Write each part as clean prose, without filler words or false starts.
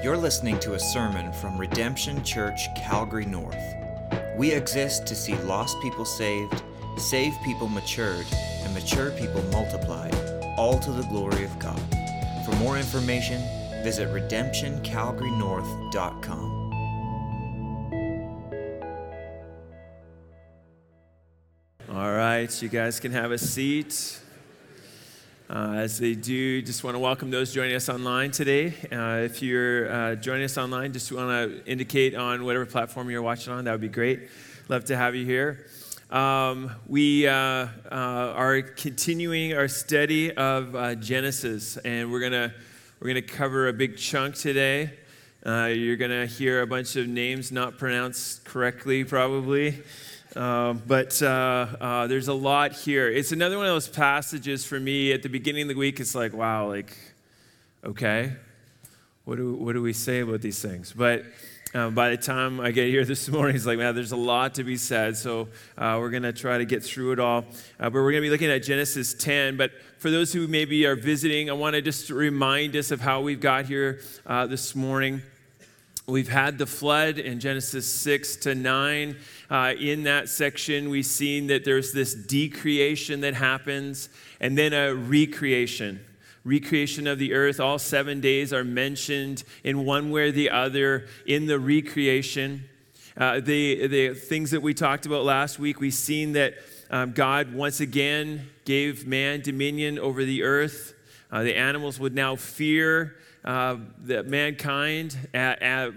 You're listening to a sermon from Redemption Church, Calgary North. We exist to see lost people saved, saved people matured, and mature people multiplied, all to the glory of God. For more information, visit redemptioncalgarynorth.com. All right, you guys can have a seat. As they do, just want to welcome those joining us online today. If you're joining us online, just want to indicate on whatever platform you're watching on. That would be great. Love to have you here. We are continuing our study of Genesis, and we're gonna cover a big chunk today. You're gonna hear a bunch of names not pronounced correctly, probably. But there's a lot here. It's another one of those passages for me at the beginning of the week. It's like, wow, like, okay, what do we say about these things? But by the time I get here this morning, it's like, man, there's a lot to be said. So we're going to try to get through it all. But we're going to be looking at Genesis 10. But for those who maybe are visiting, I want to just remind us of how we've got here this morning. We've had the flood in Genesis 6 to 9. In that section, we've seen that there's this decreation that happens, and then a recreation. Recreation of the earth. All 7 days are mentioned in one way or the other in the recreation. The things that we talked about last week, we've seen that God once again gave man dominion over the earth. The animals would now fear that mankind.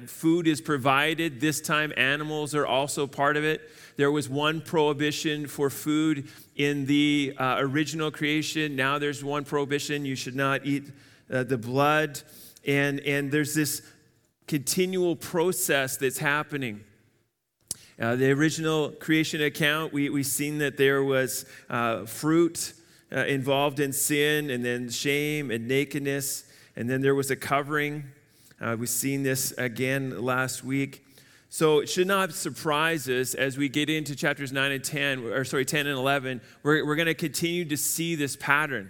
Food is provided. This time animals are also part of it. There was one prohibition for food in the original creation. Now there's one prohibition. You should not eat the blood. And there's this continual process that's happening. The original creation account, we've seen that there was fruit involved in sin, and then shame and nakedness. And then there was a covering. We've seen this again last week. So it should not surprise us as we get into chapters 10 and 11, we're going to continue to see this pattern.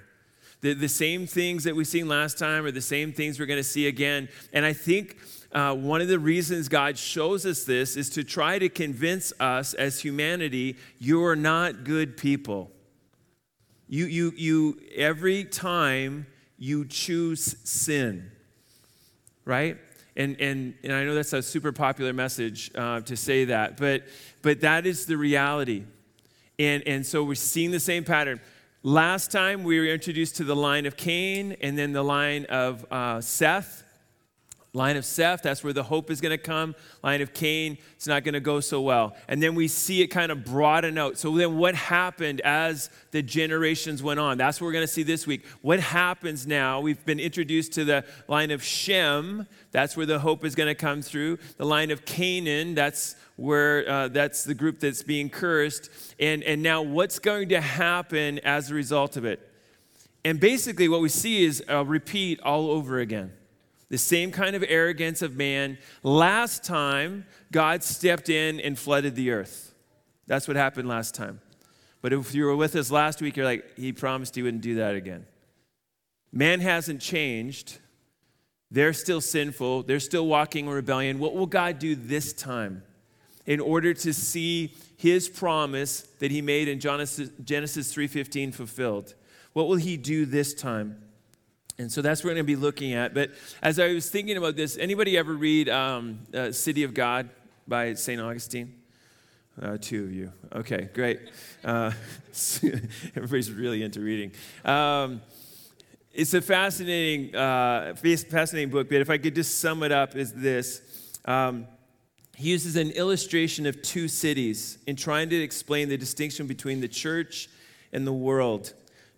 The same things that we've seen last time are the same things we're going to see again. And I think one of the reasons God shows us this is to try to convince us as humanity, you are not good people. You every time you choose sin, right? And I know that's a super popular message to say that, but that is the reality. And so we're seeing the same pattern. Last time we were introduced to the line of Cain and then the line of Seth. Line of Seth, that's where the hope is going to come. Line of Cain, it's not going to go so well. And then we see it kind of broaden out. So then what happened as the generations went on? That's what we're going to see this week. What happens now? We've been introduced to the line of Shem. That's where the hope is going to come through. The line of Canaan, that's where that's the group that's being cursed. And now what's going to happen as a result of it? And basically what we see is a repeat all over again. The same kind of arrogance of man. Last time, God stepped in and flooded the earth. That's what happened last time. But if you were with us last week, you're like, he promised he wouldn't do that again. Man hasn't changed. They're still sinful. They're still walking in rebellion. What will God do this time in order to see his promise that he made in Genesis 3:15 fulfilled? What will he do this time? And so that's what we're going to be looking at. But as I was thinking about this, anybody ever read City of God by St. Augustine? Two of you. Okay, great. Everybody's really into reading. It's a fascinating book, but if I could just sum it up is this. He uses an illustration of two cities in trying to explain the distinction between the church and the world.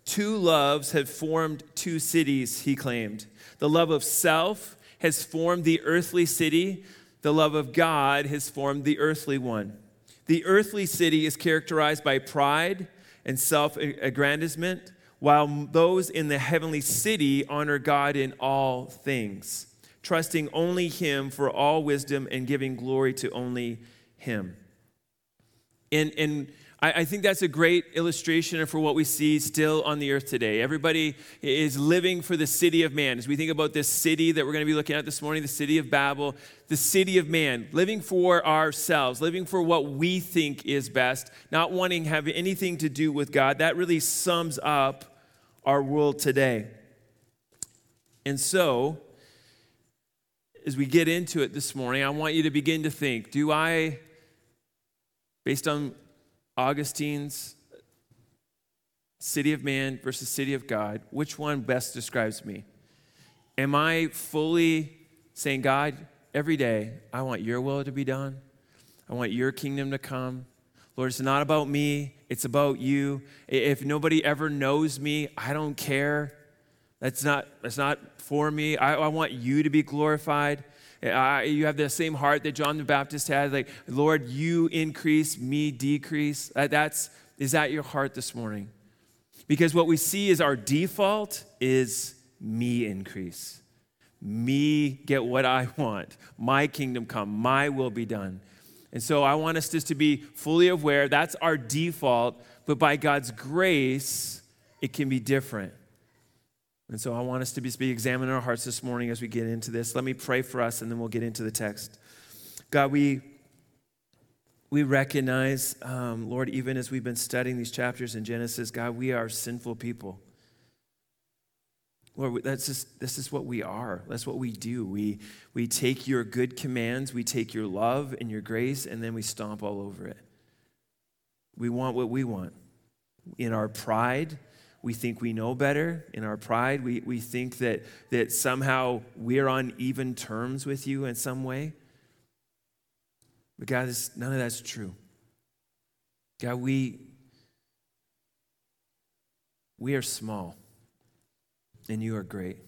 Two loves have formed two cities, he claimed. The love of self has formed the earthly city. The love of God has formed the earthly one. The earthly city is characterized by pride and self-aggrandizement, while those in the heavenly city honor God in all things, trusting only him for all wisdom and giving glory to only him. And I think that's a great illustration for what we see still on the earth today. Everybody is living for the city of man. As we think about this city that we're going to be looking at this morning, the city of Babel, the city of man, living for ourselves, living for what we think is best, not wanting to have anything to do with God. That really sums up our world today. And so, as we get into it this morning, I want you to begin to think, do I, based on Augustine's city of man versus city of God, which one best describes me? Am I fully saying, God, every day, I want your will to be done. I want your kingdom to come. Lord, it's not about me. It's about you. If nobody ever knows me, I don't care. That's not for me. I want you to be glorified. You have the same heart that John the Baptist had. Like, Lord, you increase, me decrease. Is that your heart this morning? Because what we see is our default is me increase. Me get what I want. My kingdom come. My will be done. And so I want us just to be fully aware that's our default, but by God's grace, it can be different. And so I want us to be examining our hearts this morning as we get into this. Let me pray for us, and then we'll get into the text. God, we recognize, Lord, even as we've been studying these chapters in Genesis, God, we are sinful people. Lord, this is what we are. That's what we do. We take your good commands, we take your love and your grace, and then we stomp all over it. We want what we want. In our pride, we think we know better. In our pride, we think that somehow we're on even terms with you in some way. But God, none of that's true. God, we are small, and you are great.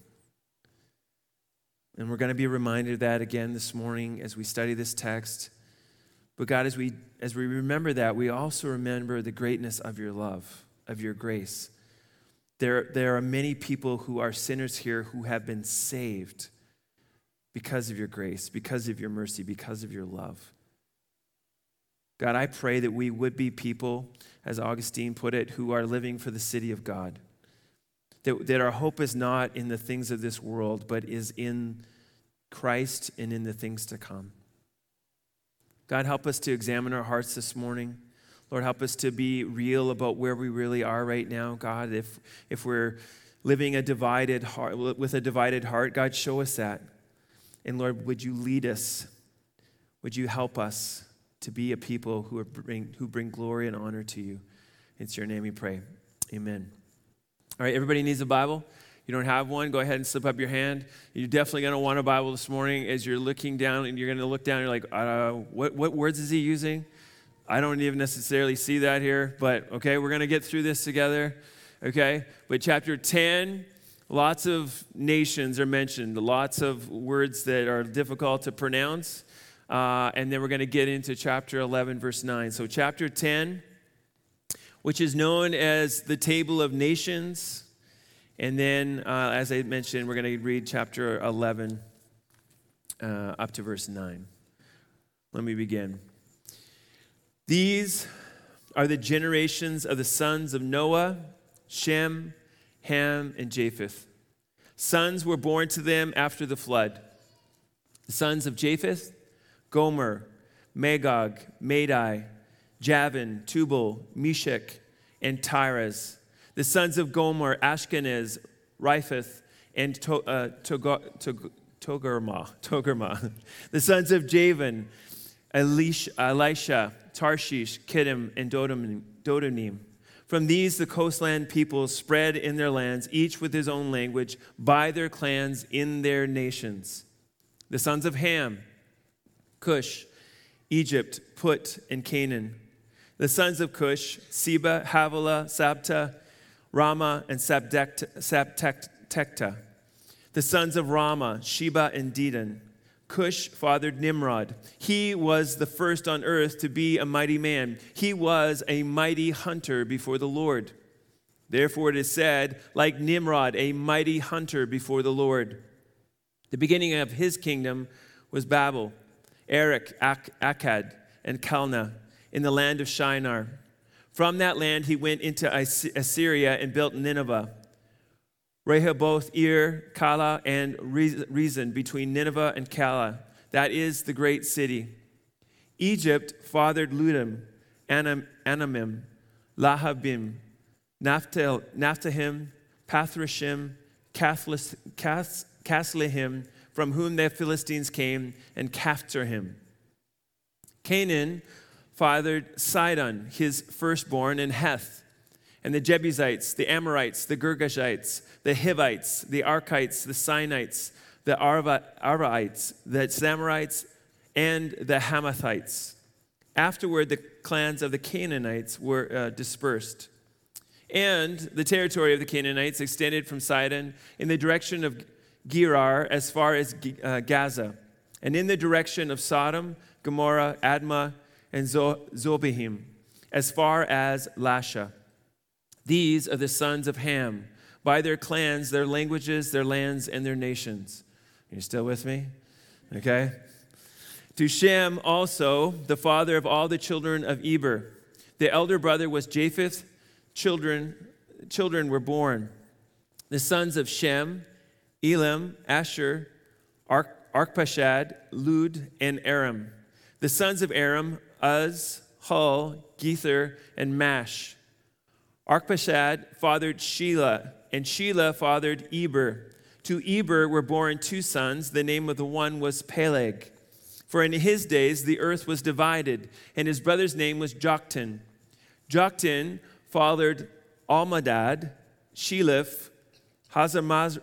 And we're going to be reminded of that again this morning as we study this text. But God, as we remember that, we also remember the greatness of your love, of your grace. There are many people who are sinners here who have been saved because of your grace, because of your mercy, because of your love. God, I pray that we would be people, as Augustine put it, who are living for the city of God. That our hope is not in the things of this world, but is in Christ and in the things to come. God, help us to examine our hearts this morning. Lord, help us to be real about where we really are right now. God, if we're living a divided heart, God, show us that. And Lord, would you lead us? Would you help us to be a people who bring glory and honor to you? It's your name we pray. Amen. All right, everybody needs a Bible. You don't have one, go ahead and slip up your hand. You're definitely going to want a Bible this morning as you're looking down, and you're going to look down and you're like, what words is he using? I don't even necessarily see that here, but okay, we're going to get through this together, okay? But chapter 10, lots of nations are mentioned, lots of words that are difficult to pronounce, and then we're going to get into chapter 11, verse 9. So chapter 10, which is known as the Table of Nations, and then, as I mentioned, we're going to read chapter 11 up to verse 9. Let me begin. These are the generations of the sons of Noah, Shem, Ham, and Japheth. Sons were born to them after the flood. The sons of Japheth, Gomer, Magog, Madai, Javan, Tubal, Meshech, and Tiras. The sons of Gomer, Ashkenaz, Riphath, and Togarmah. The sons of Javan, Elisha, Tarshish, Kittim, and Dodanim. From these the coastland peoples spread in their lands, each with his own language, by their clans in their nations. The sons of Ham, Cush, Egypt, Put, and Canaan. The sons of Cush, Sheba, Havilah, Sabta, Rama, and Sabtecta. The sons of Rama, Sheba, and Dedan. Cush fathered Nimrod. He was the first on earth to be a mighty man. He was a mighty hunter before the Lord. Therefore it is said, like Nimrod, a mighty hunter before the Lord. The beginning of his kingdom was Babel, Erech, Akkad, and Calneh in the land of Shinar. From that land he went into Assyria and built Nineveh, Rehoboth, Ir, Calah, and Rezin, between Nineveh and Calah. That is the great city. Egypt fathered Ludim, Anamim, Lahabim, Naphtahim, Pathrashim, Caslehim, from whom the Philistines came, and Caphtorhim. Canaan fathered Sidon, his firstborn, and Heth, and the Jebusites, the Amorites, the Girgashites, the Hivites, the Arkites, the Sinites, the Arvaites, the Samarites, and the Hamathites. Afterward, the clans of the Canaanites were dispersed. And the territory of the Canaanites extended from Sidon in the direction of Gerar as far as Gaza, and in the direction of Sodom, Gomorrah, Admah, and Zobahim, as far as Lasha. These are the sons of Ham, by their clans, their languages, their lands, and their nations. Are you still with me? Okay. To Shem also, the father of all the children of Eber. The elder brother was Japheth. Children were born. The sons of Shem, Elam, Asher, Arpachshad, Lud, and Aram. The sons of Aram, Uz, Hul, Gether, and Mash. Arpachshad fathered Shelah, and Shelah fathered Eber. To Eber were born two sons. The name of the one was Peleg. For in his days the earth was divided, and his brother's name was Joktan. Joktan fathered Almadad, Shelef, Hazarmaveth,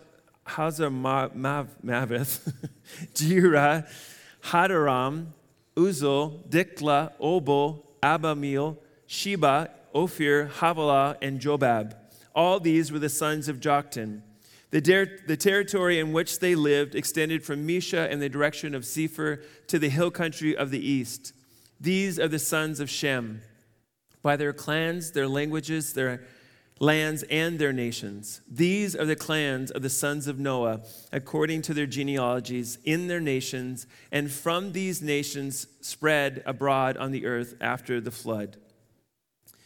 Jira, Hadaram, Uzal, Dikla, Obal, Abamil, Sheba, Ophir, Havilah, and Jobab. All these were the sons of Joktan. The territory in which they lived extended from Mesha in the direction of Sefer to the hill country of the east. These are the sons of Shem, by their clans, their languages, their lands, and their nations. These are the clans of the sons of Noah, according to their genealogies, in their nations, and from these nations spread abroad on the earth after the flood.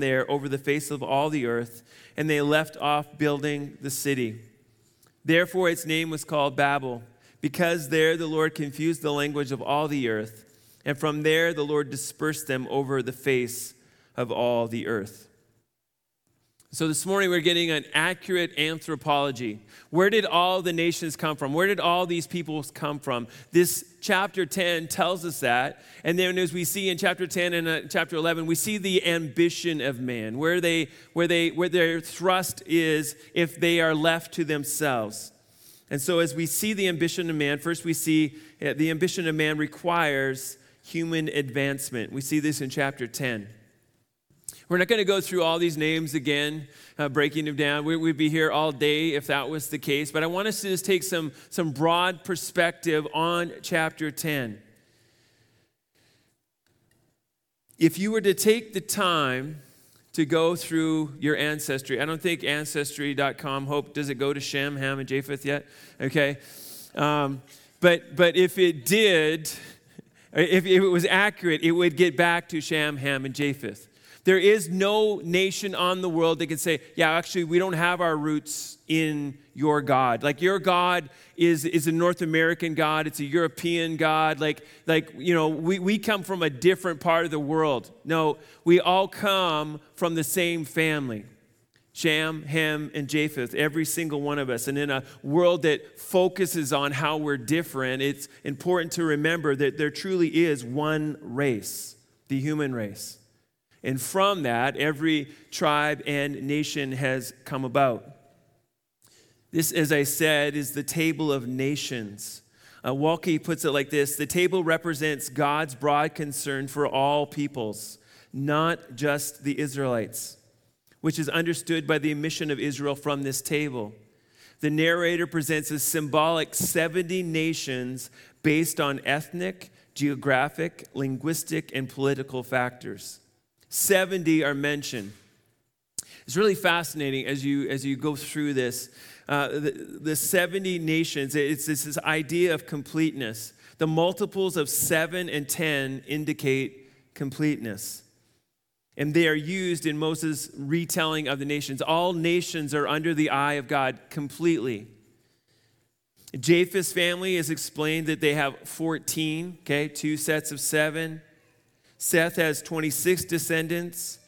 there over the face of all the earth, and they left off building the city. Therefore its name was called Babel, because there the Lord confused the language of all the earth, and from there the Lord dispersed them over the face of all the earth. So this morning we're getting an accurate anthropology. Where did all the nations come from? Where did all these peoples come from? This chapter 10 tells us that. And then as we see in chapter 10 and chapter 11, we see the ambition of man, where their thrust is if they are left to themselves. And so as we see the ambition of man, first we see the ambition of man requires human advancement. We see this in chapter 10. We're not going to go through all these names again, breaking them down. We'd be here all day if that was the case. But I want us to just take some broad perspective on chapter 10. If you were to take the time to go through your ancestry. I don't think Ancestry.com, Hope, does it go to Shem, Ham, and Japheth yet? Okay. But if it did, if it was accurate, it would get back to Shem, Ham, and Japheth. There is no nation on the world that can say, yeah, actually, we don't have our roots in your God. Like, your God is a North American God. It's a European God. Like you know, we come from a different part of the world. No, we all come from the same family. Shem, Ham, and Japheth, every single one of us. And in a world that focuses on how we're different, it's important to remember that there truly is one race, the human race. And from that, every tribe and nation has come about. This, as I said, is the table of nations. Walkie puts it like this: the table represents God's broad concern for all peoples, not just the Israelites, which is understood by the omission of Israel from this table. The narrator presents a symbolic 70 nations based on ethnic, geographic, linguistic, and political factors. 70 are mentioned. It's really fascinating as you go through this. The 70 nations, it's this idea of completeness. The multiples of 7 and 10 indicate completeness. And they are used in Moses' retelling of the nations. All nations are under the eye of God completely. Japheth's family is explained that they have 14, okay, 2 sets of 7. Seth has 26 descendants.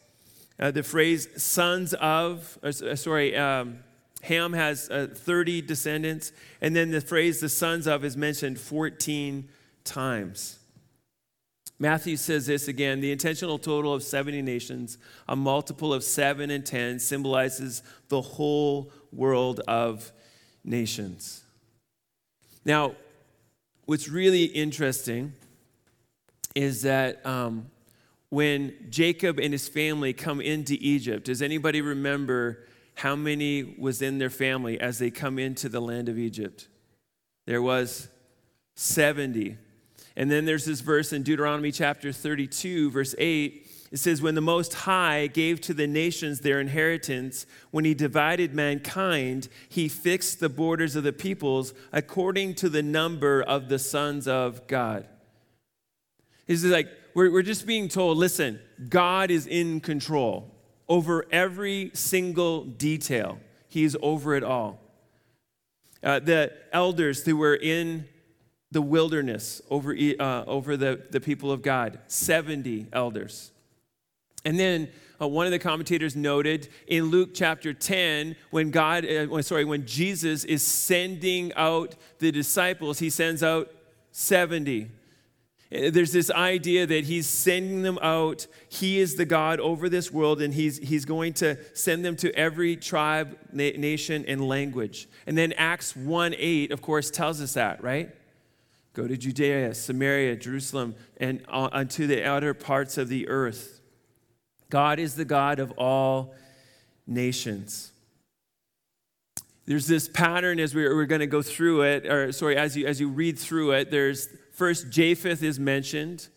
The phrase sons of, Ham has 30 descendants. And then the phrase the sons of is mentioned 14 times. Matthew says this again: the intentional total of 70 nations, a multiple of 7 and 10, symbolizes the whole world of nations. Now, what's really interesting is that when Jacob and his family come into Egypt, does anybody remember how many was in their family as they come into the land of Egypt? There was 70. And then there's this verse in Deuteronomy chapter 32, verse 8. It says, when the Most High gave to the nations their inheritance, when he divided mankind, he fixed the borders of the peoples according to the number of the sons of God. It's like, we're just being told, listen, God is in control over every single detail. He's over it all. The elders who were in the wilderness over the people of God, 70 elders. And then one of the commentators noted in Luke chapter 10, when Jesus is sending out the disciples, he sends out 70. There's this idea that he's sending them out. He is the God over this world, and he's going to send them to every tribe, nation, and language. And then Acts 1:8, of course, tells us that, right? Go to Judea, Samaria, Jerusalem, and unto the outer parts of the earth. God is the God of all nations. There's this pattern as we're going to go through it, as you read through it. There's first Japheth is mentioned.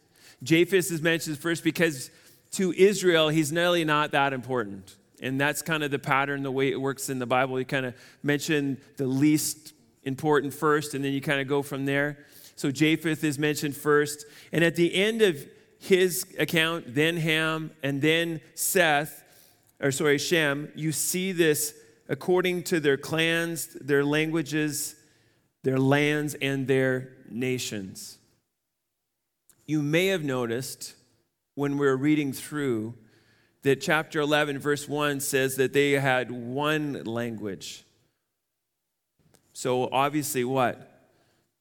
Japheth is mentioned first because to Israel he's really not that important, and that's kind of the pattern, the way it works in the Bible. You kind of mention the least important first, and then you kind of go from there. So Japheth is mentioned first. And at the end of his account, then Ham, and then Shem, you see this according to their clans, their languages, their lands, and their nations. You may have noticed when we're reading through that chapter 11, verse 1 says that they had one language. So obviously what?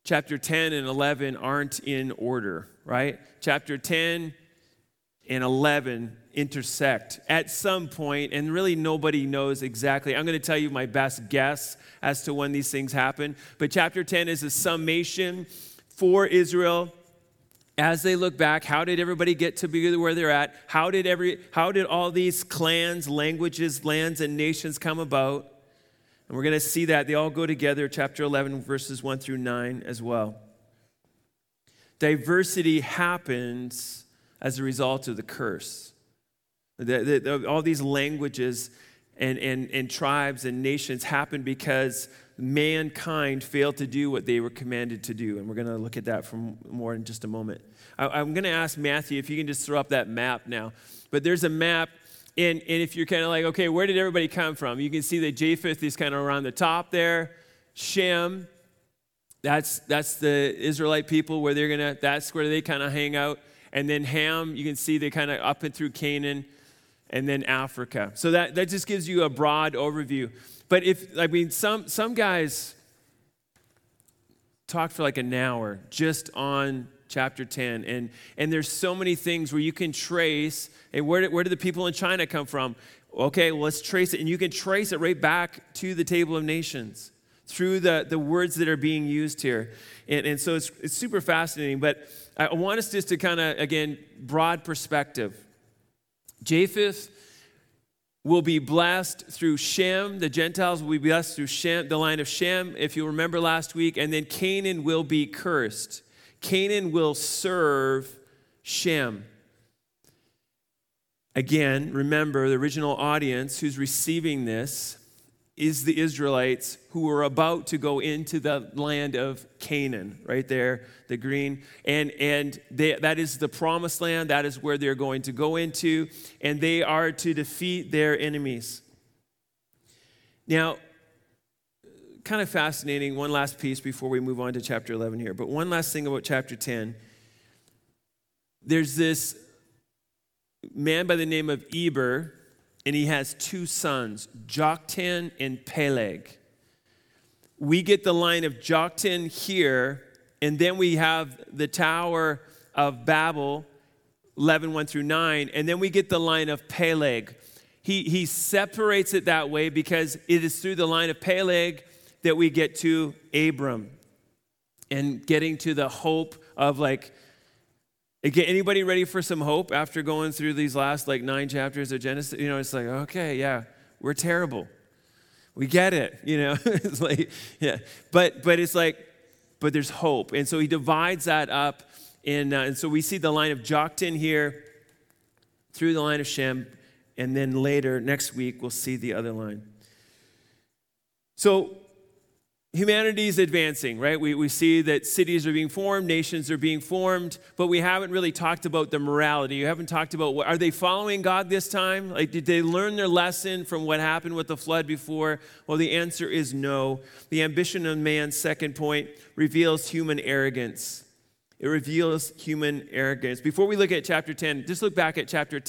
Chapter 10 and 11 aren't in order, right? Chapter 10 and 11 intersect at some point, and really nobody knows exactly. I'm going to tell you my best guess as to when these things happen. But chapter 10 is a summation for Israel as they look back. How did everybody get to be where they're at? How did all these clans, languages, lands, and nations come about? And we're going to see that they all go together, chapter 11, verses 1 through 9 as well. Diversity happens as a result of the curse. All these languages and tribes and nations happened because mankind failed to do what they were commanded to do. And we're going to look at that for more in just a moment. I'm going to ask Matthew if you can just throw up that map now. But there's a map, and if you're kind of like, okay, where did everybody come from? You can see that Japheth is kind of around the top there. Shem, that's the Israelite people where they're going to, that's where they kind of hang out. And then Ham, you can see they kind of up and through Canaan, and then Africa. So that just gives you a broad overview. But some guys talked for like an hour just on chapter 10. And there's so many things where you can trace, and where did the people in China come from? Okay, well, let's trace it. And you can trace it right back to the Table of Nations through the words that are being used here. And so it's super fascinating. But I want us just to kind of, again, broad perspective. Japheth will be blessed through Shem. The Gentiles will be blessed through Shem, the line of Shem, if you remember last week. And then Canaan will be cursed. Canaan will serve Shem. Again, remember, the original audience who's receiving this is the Israelites who are about to go into the land of Canaan, right there, the green. And that is the promised land. That is where they're going to go into, and they are to defeat their enemies. Now, kind of fascinating, one last piece before we move on to chapter 11 here, but one last thing about chapter 10. There's this man by the name of Eber, and he has two sons, Joktan and Peleg. We get the line of Joktan here, and then we have the Tower of Babel, 11:1-9, and then we get the line of Peleg. He separates it that way because it is through the line of Peleg that we get to Abram and getting to the hope of again, anybody ready for some hope after going through these last 9 chapters of Genesis? You know, it's like, okay, yeah, we're terrible. We get it, you know. It's like, yeah. But there's hope. And so he divides that up. And so we see the line of Joktan here through the line of Shem. And then later, next week, we'll see the other line. So humanity is advancing, right? We see that cities are being formed, nations are being formed, but we haven't really talked about the morality. You haven't talked about, are they following God this time? Did they learn their lesson from what happened with the flood before? Well, the answer is no. The ambition of man, second point, reveals human arrogance. It reveals human arrogance. Before we look at chapter 10, just look back at chapter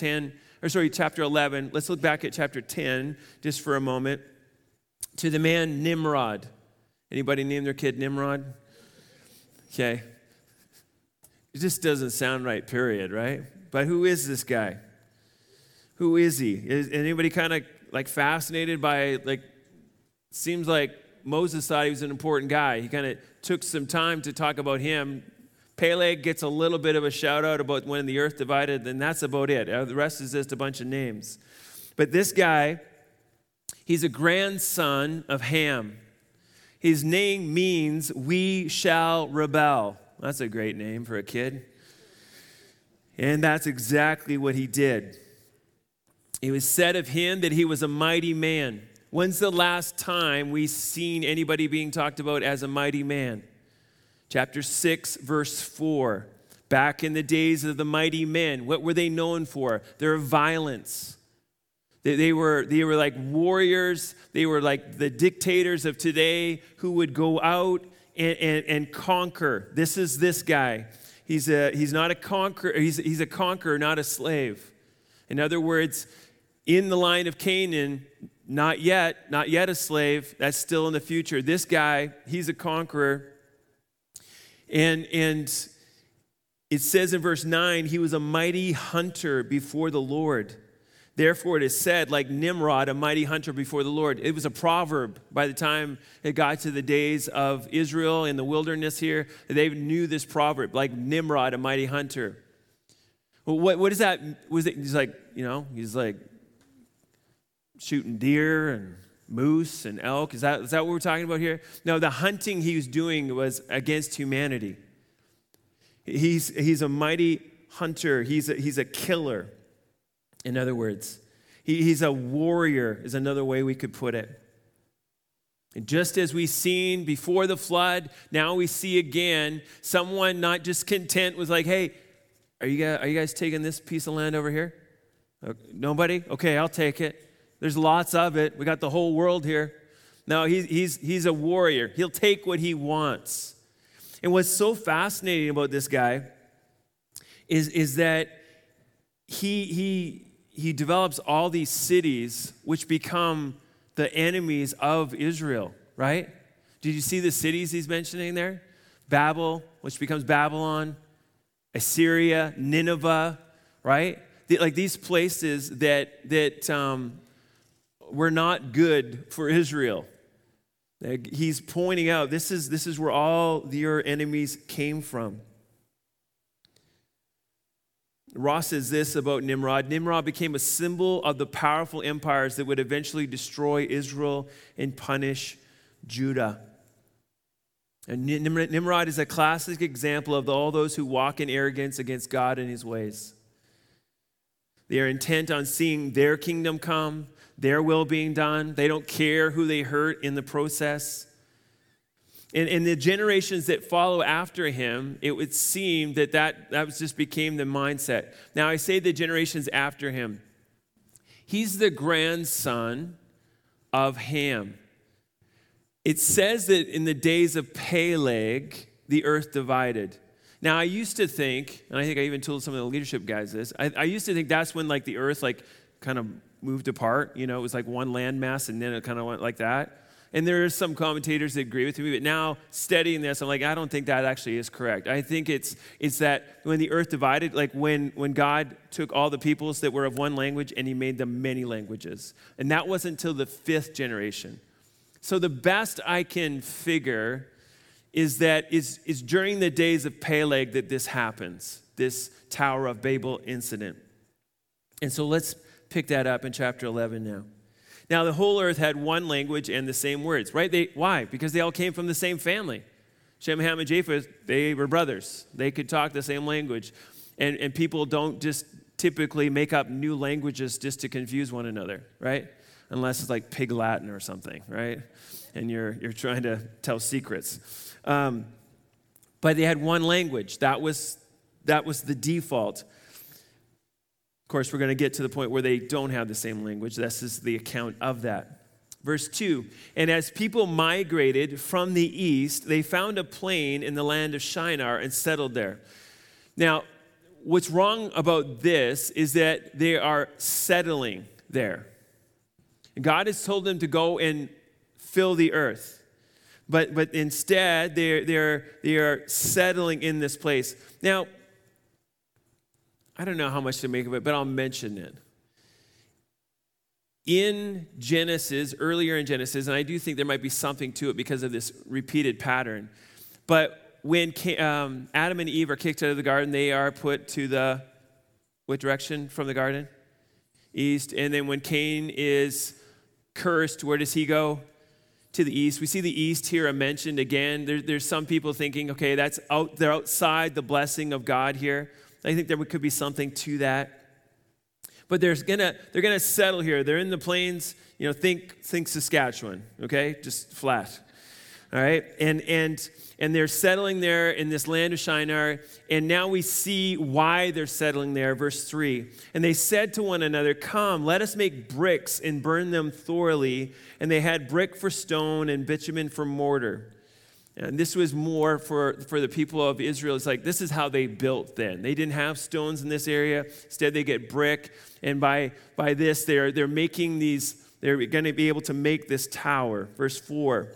11. Let's look back at chapter 10 just for a moment to the man Nimrod. Anybody name their kid Nimrod? Okay. It just doesn't sound right, period, right? But who is this guy? Who is he? Is anybody kind of fascinated by, seems like Moses thought he was an important guy. He kind of took some time to talk about him. Peleg gets a little bit of a shout out about when the earth divided, and that's about it. The rest is just a bunch of names. But this guy, he's a grandson of Ham. His name means, we shall rebel. That's a great name for a kid. And that's exactly what he did. It was said of him that he was a mighty man. When's the last time we've seen anybody being talked about as a mighty man? Chapter 6, verse 4. Back in the days of the mighty men, what were they known for? Their violence. They were like warriors. They were like the dictators of today who would go out and conquer. This is this guy. He's not a conqueror. He's a conqueror, not a slave. In other words, in the line of Canaan, not yet a slave. That's still in the future. This guy, he's a conqueror. And it says in verse 9, he was a mighty hunter before the Lord. Therefore, it is said, like Nimrod, a mighty hunter before the Lord. It was a proverb by the time it got to the days of Israel in the wilderness here. They knew this proverb, like Nimrod, a mighty hunter. Well, what is that? Was it, he's shooting deer and moose and elk. Is that what we're talking about here? No, the hunting he was doing was against humanity. He's a mighty hunter. He's a killer. In other words, He's a warrior, is another way we could put it. And just as we've seen before the flood, now we see again someone not just content with like, hey, are you guys taking this piece of land over here? Nobody? Okay, I'll take it. There's lots of it. We got the whole world here. No, he's a warrior. He'll take what he wants. And what's so fascinating about this guy is that he develops all these cities which become the enemies of Israel, right? Did you see the cities he's mentioning there? Babel, which becomes Babylon, Assyria, Nineveh, right? Like these places that were not good for Israel. He's pointing out this is where all your enemies came from. Ross says this about Nimrod. Nimrod became a symbol of the powerful empires that would eventually destroy Israel and punish Judah. And Nimrod is a classic example of all those who walk in arrogance against God and his ways. They are intent on seeing their kingdom come, their will being done. They don't care who they hurt in the process. And the generations that follow after him, it would seem that was just became the mindset. Now, I say the generations after him. He's the grandson of Ham. It says that in the days of Peleg, the earth divided. Now, I used to think, and I think I even told some of the leadership guys this, I used to think that's when like the earth like kind of moved apart. You know, it was like one landmass and then it kind of went like that. And there are some commentators that agree with me, but now studying this, I'm like, I don't think that actually is correct. I think it's that when the earth divided, like when God took all the peoples that were of one language and he made them many languages. And that wasn't until the 5th generation. So the best I can figure is that it's during the days of Peleg that this happens, this Tower of Babel incident. And so let's pick that up in chapter 11 now. Now, the whole earth had one language and the same words, right? Why? Because they all came from the same family. Shem, Ham, and Japheth, they were brothers. They could talk the same language. And people don't just typically make up new languages just to confuse one another, right? Unless it's like Pig Latin or something, right? And you're trying to tell secrets. But they had one language. That was the default. Of course, we're going to get to the point where they don't have the same language. This is the account of that. Verse 2, and as people migrated from the east, they found a plain in the land of Shinar and settled there. Now, what's wrong about this is that they are settling there. God has told them to go and fill the earth. But instead, they are settling in this place. Now, I don't know how much to make of it, but I'll mention it. Earlier in Genesis, and I do think there might be something to it because of this repeated pattern, but when Adam and Eve are kicked out of the garden, they are put to the, what direction from the garden? East. And then when Cain is cursed, where does he go? To the east. We see the east here mentioned again. There's some people thinking, okay, they're outside the blessing of God here. I think there could be something to that. But they're gonna settle here. They're in the plains, you know, think Saskatchewan, okay? Just flat. All right? And they're settling there in this land of Shinar, and now we see why they're settling there, verse 3. And they said to one another, "Come, let us make bricks and burn them thoroughly." And they had brick for stone and bitumen for mortar. And this was more for the people of Israel. It's like, this is how they built then. They didn't have stones in this area. Instead, they get brick. And by this, they're going to be able to make this tower. Verse 4.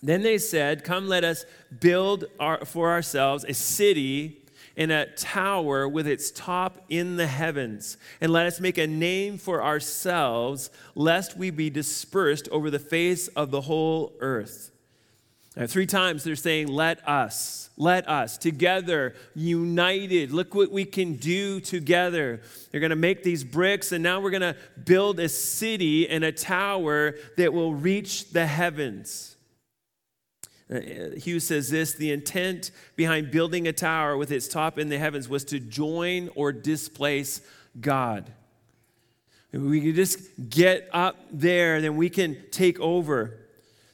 Then they said, "Come, let us build for ourselves a city and a tower with its top in the heavens. And let us make a name for ourselves, lest we be dispersed over the face of the whole earth." Now, 3 times they're saying, let us, together, united. Look what we can do together. They're going to make these bricks, and now we're going to build a city and a tower that will reach the heavens. Hugh says this, the intent behind building a tower with its top in the heavens was to join or displace God. If we can just get up there, then we can take over.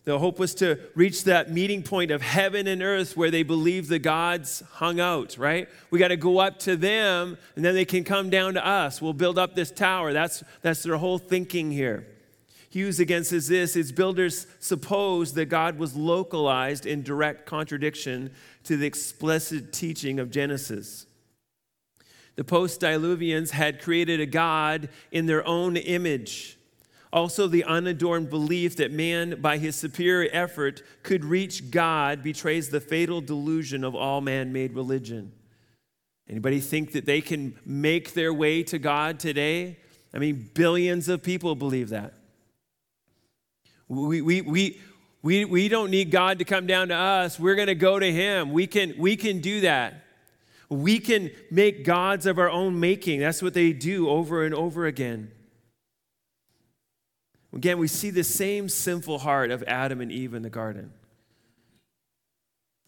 The hope was to reach that meeting point of heaven and earth where they believe the gods hung out, right? We got to go up to them, and then they can come down to us. We'll build up this tower. That's their whole thinking here. Hughes against this, its builders suppose that God was localized in direct contradiction to the explicit teaching of Genesis. The post-Diluvians had created a God in their own image. Also, the unadorned belief that man, by his superior effort, could reach God betrays the fatal delusion of all man-made religion. Anybody think that they can make their way to God today? I mean, billions of people believe that. We don't need God to come down to us. We're going to go to him. We can do that. We can make gods of our own making. That's what they do over and over again. Again, we see the same sinful heart of Adam and Eve in the garden.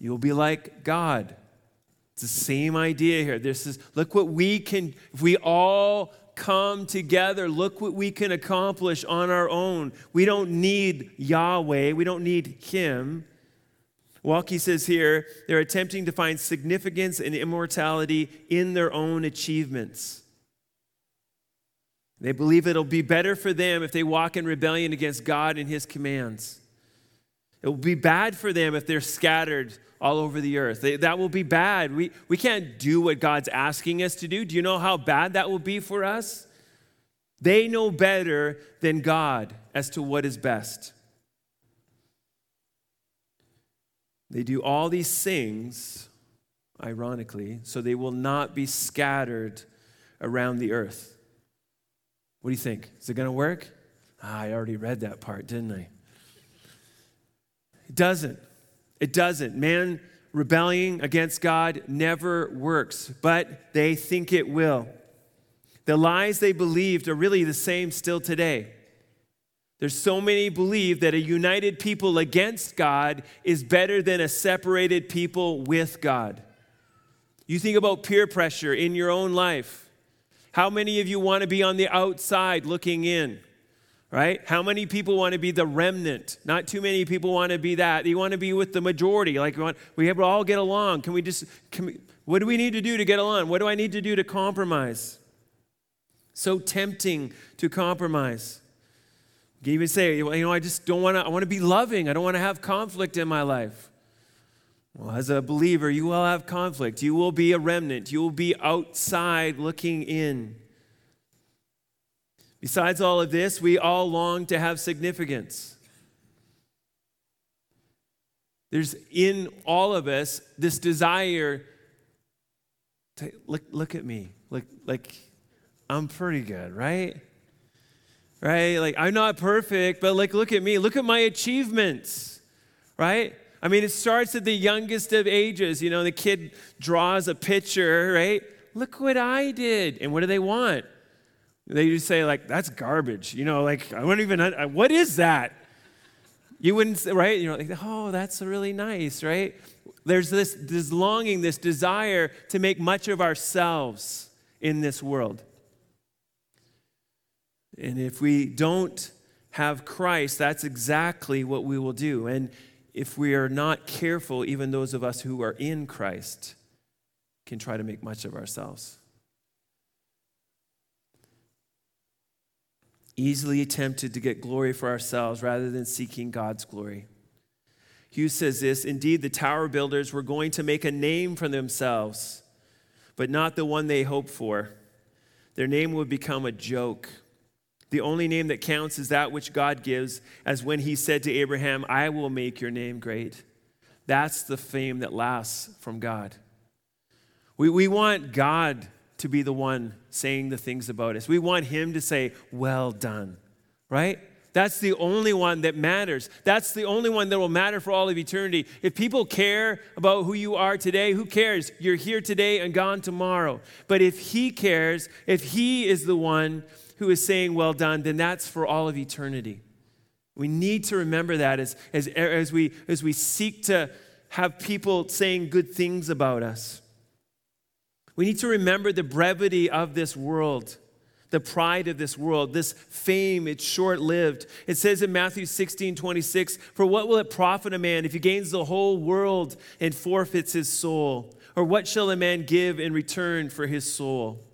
You'll be like God. It's the same idea here. This is, look what we can, if we all come together, look what we can accomplish on our own. We don't need Yahweh. We don't need him. Walkie says here, they're attempting to find significance and immortality in their own achievements. They believe it'll be better for them if they walk in rebellion against God and his commands. It will be bad for them if they're scattered all over the earth. That will be bad. We can't do what God's asking us to do. Do you know how bad that will be for us? They know better than God as to what is best. They do all these things, ironically, so they will not be scattered around the earth. What do you think? Is it going to work? I already read that part, didn't I? It doesn't. Man rebelling against God never works, but they think it will. The lies they believed are really the same still today. There's so many believe that a united people against God is better than a separated people with God. You think about peer pressure in your own life. How many of you want to be on the outside looking in, right? How many people want to be the remnant? Not too many people want to be that. They want to be with the majority. Like, we have to all get along. What do we need to do to get along? What do I need to do to compromise? So tempting to compromise. You can even say, I just don't want to, I want to be loving. I don't want to have conflict in my life. Well, as a believer, you will have conflict. You will be a remnant. You will be outside looking in. Besides all of this, we all long to have significance. There's in all of us this desire to look at me. Like I'm pretty good, right? Right? Like, I'm not perfect, but look at me. Look at my achievements, right? I mean, it starts at the youngest of ages. You know, the kid draws a picture, right? Look what I did. And what do they want? They just say, that's garbage. I wouldn't even, what is that? You wouldn't say, right? That's really nice, right? There's this longing, this desire to make much of ourselves in this world. And if we don't have Christ, that's exactly what we will do. And if we are not careful, even those of us who are in Christ can try to make much of ourselves. Easily tempted to get glory for ourselves rather than seeking God's glory. Hughes says this, indeed, the tower builders were going to make a name for themselves, but not the one they hoped for. Their name would become a joke. The only name that counts is that which God gives, as when he said to Abraham, I will make your name great. That's the fame that lasts from God. We want God to be the one saying the things about us. We want him to say, well done, right? That's the only one that matters. That's the only one that will matter for all of eternity. If people care about who you are today, who cares? You're here today and gone tomorrow. But if he cares, if he is the one who is saying well done, then that's for all of eternity. We need to remember that as we seek to have people saying good things about us. We need to remember the brevity of this world. the pride of this world. This fame, it's short-lived. It says in Matthew 16:26, "For what will it profit a man if he gains the whole world and forfeits his soul? Or what shall a man give in return for his soul?"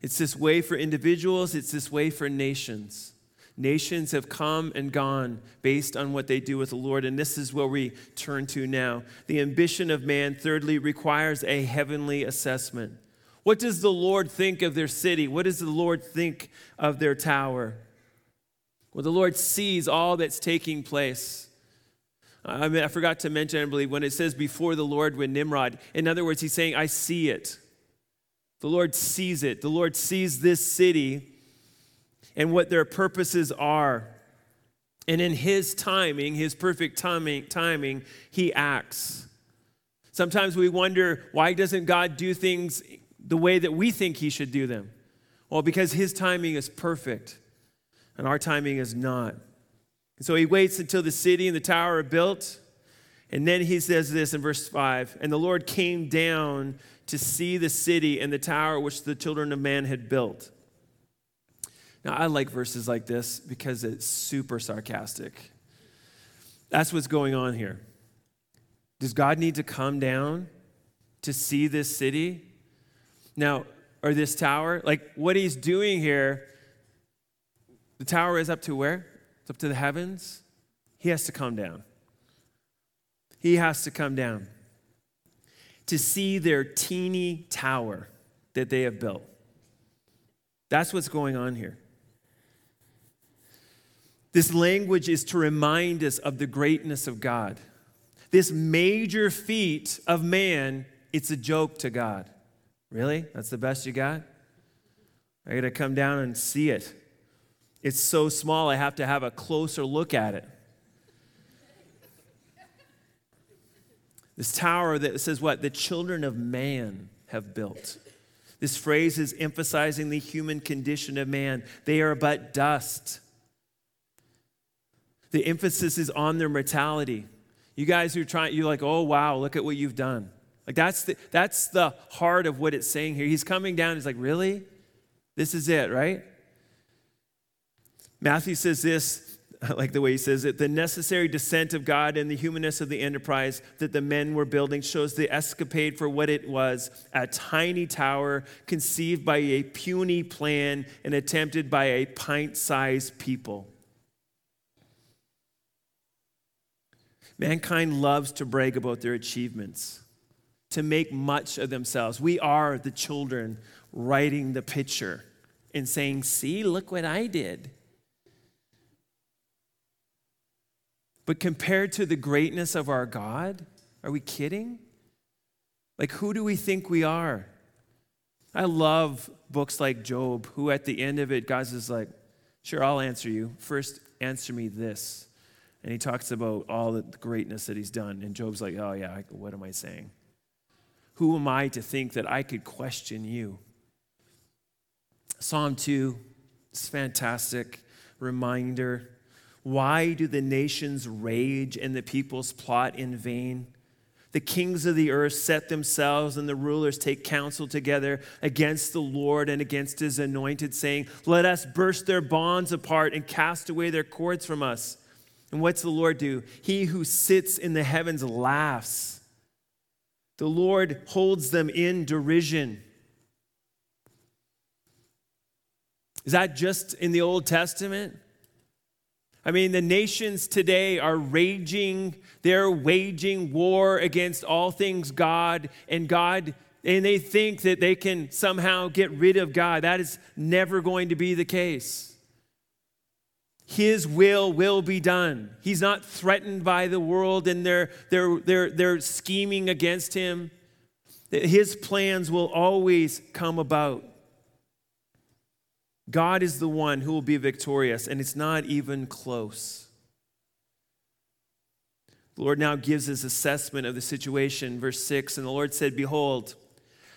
It's this way for individuals. It's this way for nations. Nations have come and gone based on what they do with the Lord, and this is where we turn to now. The ambition of man, thirdly, requires a heavenly assessment. What does the Lord think of their city? What does the Lord think of their tower? Well, the Lord sees all that's taking place. I forgot to mention, I believe, when it says before the Lord when Nimrod, in other words, he's saying, I see it. The Lord sees it. The Lord sees this city and what their purposes are. And in his timing, his perfect timing, he acts. Sometimes we wonder, why doesn't God do things the way that we think he should do them? Well, because his timing is perfect, and our timing is not. And so he waits until the city and the tower are built, and then he says this in verse 5, "And the Lord came down to see the city and the tower which the children of man had built." Now, I like verses like this because it's super sarcastic. That's what's going on here. Does God need to come down to see this city? Now, or this tower? Like, what he's doing here, the tower is up to where? It's up to the heavens. He has to come down. He has to come down to see their teeny tower that they have built. That's what's going on here. This language is to remind us of the greatness of God. This major feat of man, it's a joke to God. Really? That's the best you got? I got to come down and see it. It's so small, I have to have a closer look at it. This tower that says what? The children of man have built. This phrase is emphasizing the human condition of man. They are but dust. The emphasis is on their mortality. You guys who are trying, you're like, oh, wow, look at what you've done. Like that's the heart of what it's saying here. He's coming down. He's like, really? This is it, right? Matthew says this, I like the way he says it, the necessary descent of God and the humanness of the enterprise that the men were building shows the escapade for what it was, a tiny tower conceived by a puny plan and attempted by a pint-sized people. Mankind loves to brag about their achievements, to make much of themselves. We are the children writing the picture and saying, see, look what I did. But compared to the greatness of our God, are we kidding? Like, who do we think we are? I love books like Job, who at the end of it, God's just like, sure, I'll answer you. First, answer me this. And he talks about all the greatness that he's done. And Job's like, oh yeah, what am I saying? Who am I to think that I could question you? Psalm 2 is fantastic reminder. Why do the nations rage and the peoples plot in vain? The kings of the earth set themselves and the rulers take counsel together against the Lord and against his anointed, saying, let us burst their bonds apart and cast away their cords from us. And what's the Lord do? He who sits in the heavens laughs. The Lord holds them in derision. Is that just in the Old Testament? I mean, the nations today are raging. They're waging war against all things God, and they think that they can somehow get rid of God. That is never going to be the case. His will be done. He's not threatened by the world and their scheming against him. His plans will always come about. God is the one who will be victorious, and it's not even close. The Lord now gives his assessment of the situation, verse 6, and the Lord said, behold,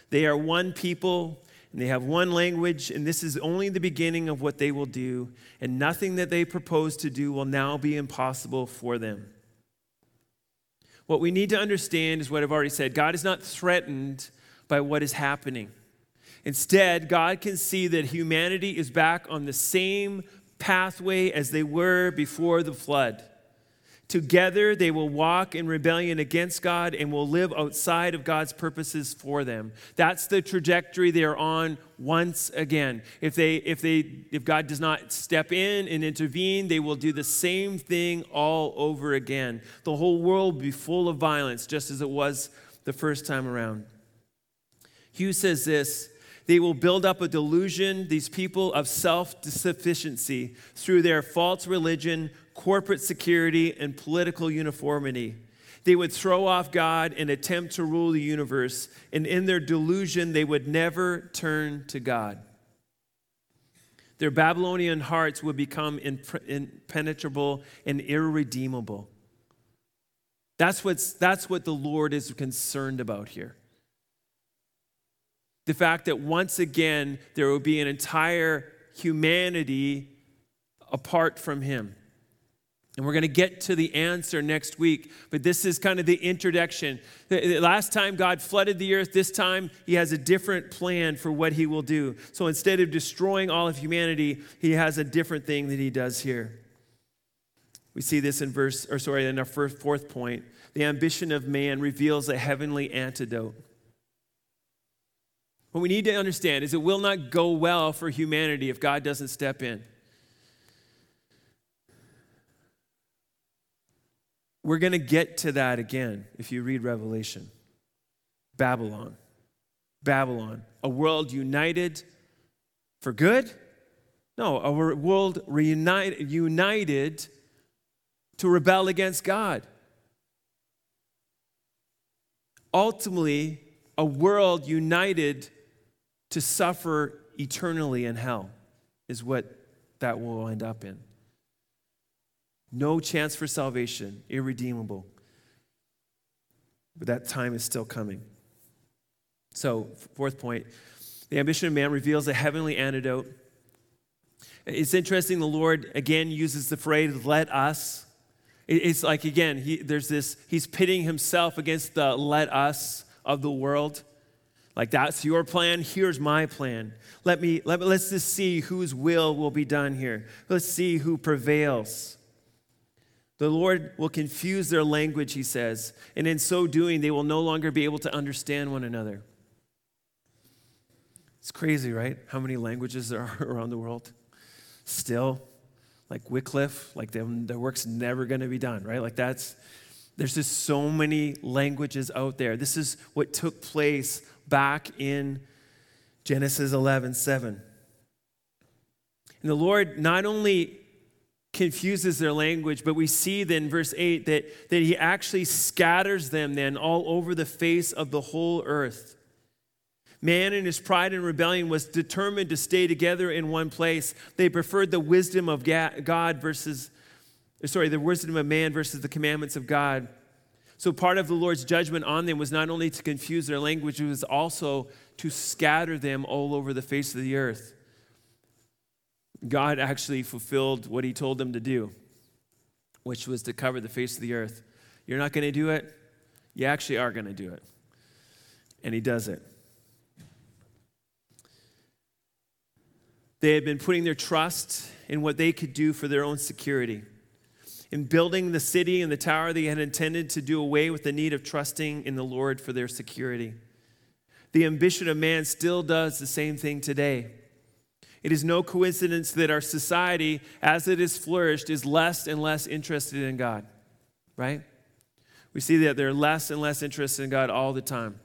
they are one people, and they have one language, and this is only the beginning of what they will do, and nothing that they propose to do will now be impossible for them. What we need to understand is what I've already said. God is not threatened by what is happening. Instead, God can see that humanity is back on the same pathway as they were before the flood. Together, they will walk in rebellion against God and will live outside of God's purposes for them. That's the trajectory they are on once again. If God does not step in and intervene, they will do the same thing all over again. The whole world will be full of violence, just as it was the first time around. Hugh says this: they will build up a delusion, these people, of self-sufficiency through their false religion, corporate security, and political uniformity. They would throw off God and attempt to rule the universe, and in their delusion, they would never turn to God. Their Babylonian hearts would become impenetrable and irredeemable. That's what the Lord is concerned about here. The fact that once again, there will be an entire humanity apart from him. And we're going to get to the answer next week, but this is kind of the introduction. Last time God flooded the earth, this time he has a different plan for what he will do. So instead of destroying all of humanity, he has a different thing that he does here. We see this in our fourth point. The ambition of man reveals a heavenly antidote. What we need to understand is it will not go well for humanity if God doesn't step in. We're going to get to that again if you read Revelation. Babylon. Babylon. A world united for good? No, a world united to rebel against God. Ultimately, a world united to suffer eternally in hell is what that will end up in. No chance for salvation, irredeemable. But that time is still coming. So, fourth point, the ambition of man reveals a heavenly antidote. It's interesting, the Lord again uses the phrase, let us. It's like, again, he's pitting himself against the let us of the world. Like, that's your plan, here's my plan. Let's just see whose will be done here. Let's see who prevails. The Lord will confuse their language, he says, and in so doing, they will no longer be able to understand one another. It's crazy, right? How many languages there are around the world still. Like Wycliffe, like their work's never going to be done, right? Like there's just so many languages out there. This is what took place back in Genesis 11:7. And the Lord not only confuses their language, but we see then verse 8 that he actually scatters them then all over the face of the whole earth. Man in his pride and rebellion was determined to stay together in one place. They preferred the wisdom of God the wisdom of man versus the commandments of God. So part of the Lord's judgment on them was not only to confuse their language, it was also to scatter them all over the face of the earth. God actually fulfilled what he told them to do, which was to cover the face of the earth. You're not going to do it. You actually are going to do it. And he does it. They had been putting their trust in what they could do for their own security. In building the city and the tower, they had intended to do away with the need of trusting in the Lord for their security. The ambition of man still does the same thing today. It is no coincidence that our society, as it has flourished, is less and less interested in God, right? We see that they're less and less interested in God all the time.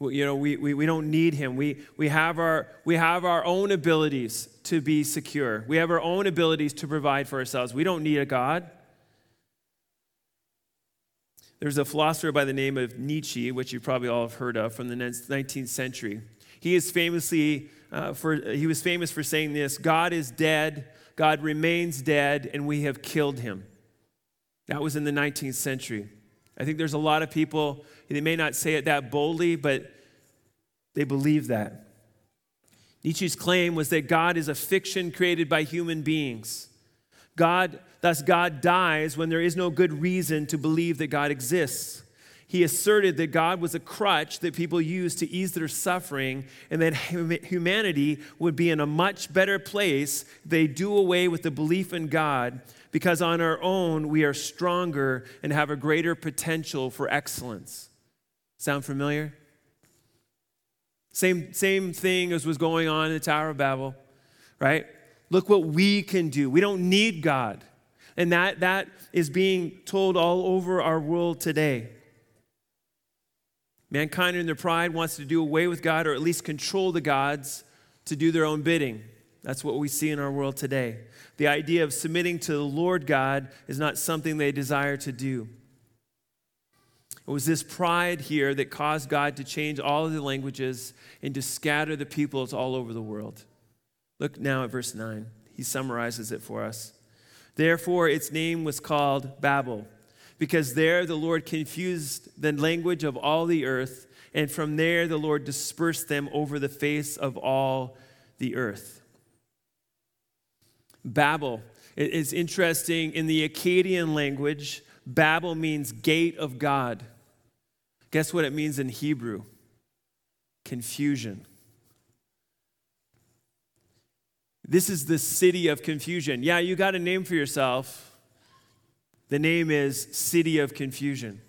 We don't need him. We have our own abilities to be secure. We have our own abilities to provide for ourselves. We don't need a God. There's a philosopher by the name of Nietzsche, which you probably all have heard of, from the 19th century. He was famous for saying this: God is dead, God remains dead, and we have killed him. That was in the 19th century. I think there's a lot of people, they may not say it that boldly, but they believe that. Nietzsche's claim was that God is a fiction created by human beings. God dies when there is no good reason to believe that God exists. He asserted that God was a crutch that people used to ease their suffering, and that humanity would be in a much better place if they do away with the belief in God, because on our own we are stronger and have a greater potential for excellence. Sound familiar? Same thing as was going on in the Tower of Babel, right? Look what we can do. We don't need God. And that is being told all over our world today. Mankind in their pride wants to do away with God, or at least control the gods to do their own bidding. That's what we see in our world today. The idea of submitting to the Lord God is not something they desire to do. It was this pride here that caused God to change all of the languages and to scatter the peoples all over the world. Look now at verse 9. He summarizes it for us. Therefore, its name was called Babel, because there the Lord confused the language of all the earth, and from there the Lord dispersed them over the face of all the earth. Babel. It's interesting, in the Akkadian language, Babel means gate of God. Guess what it means in Hebrew? Confusion. This is the city of confusion. Yeah, you got a name for yourself. The name is City of Confusion.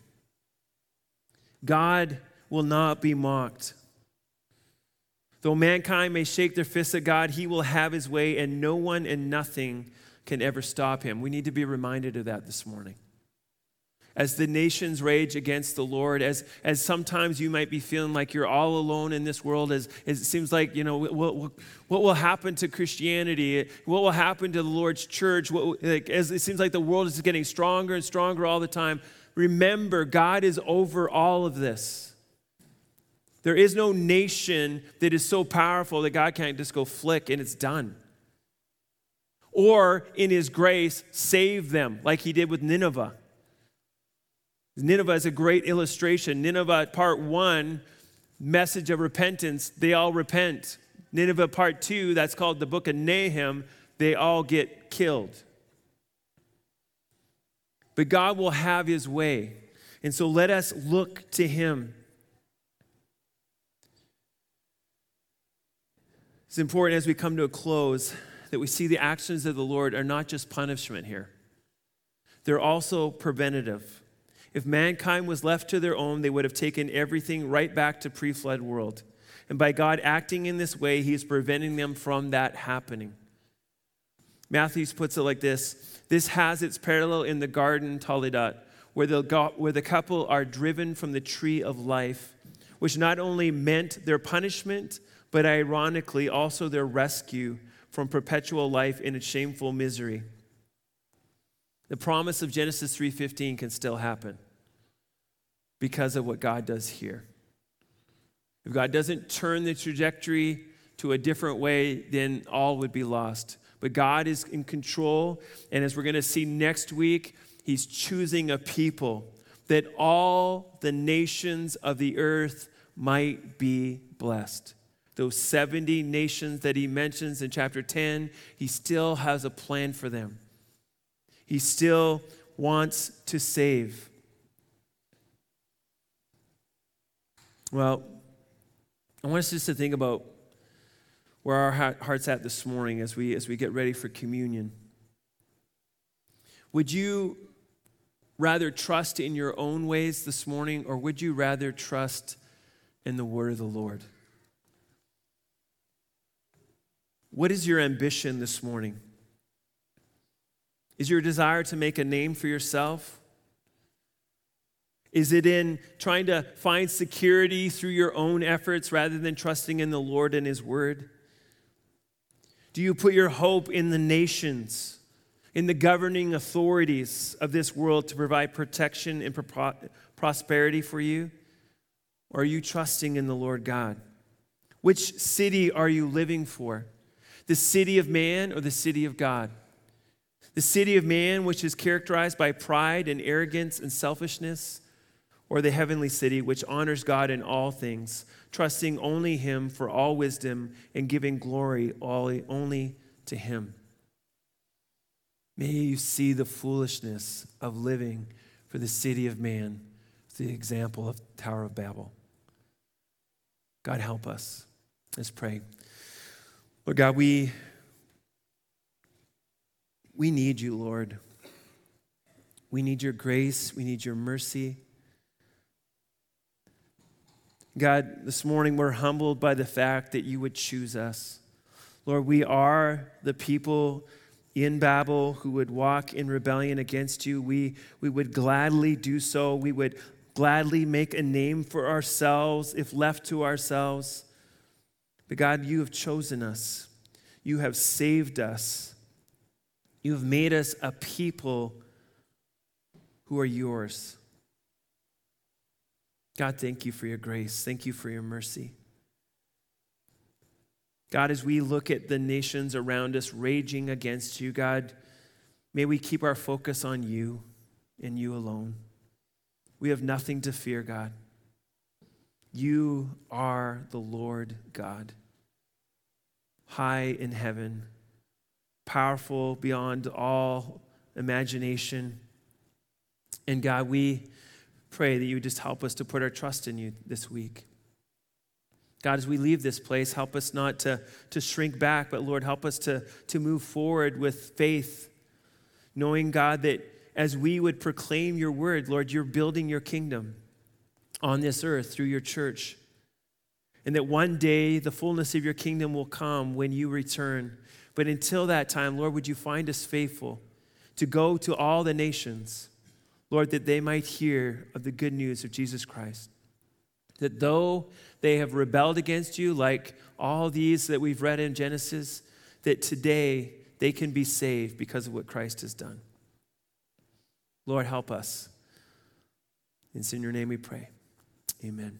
God will not be mocked. Though mankind may shake their fists at God, he will have his way, and no one and nothing can ever stop him. We need to be reminded of that this morning. As the nations rage against the Lord, as sometimes you might be feeling like you're all alone in this world, as it seems like, you know, what will happen to Christianity? What will happen to the Lord's church? As it seems like the world is getting stronger and stronger all the time, remember, God is over all of this. There is no nation that is so powerful that God can't just go flick and it's done. Or, in his grace, save them like he did with Nineveh. Nineveh is a great illustration. Nineveh, part 1, message of repentance, they all repent. Nineveh, part 2, that's called the book of Nahum, they all get killed. But God will have his way. And so let us look to him. It's important as we come to a close that we see the actions of the Lord are not just punishment here. They're also preventative. If mankind was left to their own, they would have taken everything right back to pre-flood world. And by God acting in this way, he is preventing them from that happening. Matthews puts it like this. This has its parallel in the garden Toledat, where the couple are driven from the tree of life, which not only meant their punishment, but ironically also their rescue from perpetual life in its shameful misery. The promise of Genesis 3:15 can still happen because of what God does here. If God doesn't turn the trajectory to a different way, then all would be lost. But God is in control, and as we're going to see next week, he's choosing a people that all the nations of the earth might be blessed. Those 70 nations that he mentions in chapter 10, he still has a plan for them. He still wants to save. Well, I want us just to think about where our heart's at this morning as we get ready for communion. Would you rather trust in your own ways this morning, or would you rather trust in the word of the Lord? What is your ambition this morning? Is your desire to make a name for yourself? Is it in trying to find security through your own efforts rather than trusting in the Lord and his word? Do you put your hope in the nations, in the governing authorities of this world to provide protection and prosperity for you? Or are you trusting in the Lord God? Which city are you living for? The city of man or the city of God? The city of man, which is characterized by pride and arrogance and selfishness, or the heavenly city, which honors God in all things, trusting only him for all wisdom and giving glory only to him. May you see the foolishness of living for the city of man, the example of Tower of Babel. God, help us. Let's pray. Lord God, we need you, Lord. We need your grace. We need your mercy. God, this morning we're humbled by the fact that you would choose us. Lord, we are the people in Babel who would walk in rebellion against you. We would gladly do so. We would gladly make a name for ourselves if left to ourselves. But God, you have chosen us. You have saved us. You have made us a people who are yours. God, thank you for your grace. Thank you for your mercy. God, as we look at the nations around us raging against you, God, may we keep our focus on you and you alone. We have nothing to fear, God. You are the Lord God, high in heaven, powerful beyond all imagination. And God, we pray that you would just help us to put our trust in you this week. God, as we leave this place, help us not to shrink back, but Lord, help us to move forward with faith, knowing, God, that as we would proclaim your word, Lord, you're building your kingdom on this earth through your church, and that one day the fullness of your kingdom will come when you return. But until that time, Lord, would you find us faithful to go to all the nations, Lord, that they might hear of the good news of Jesus Christ. That though they have rebelled against you, like all these that we've read in Genesis, that today they can be saved because of what Christ has done. Lord, help us. It's in your name we pray. Amen.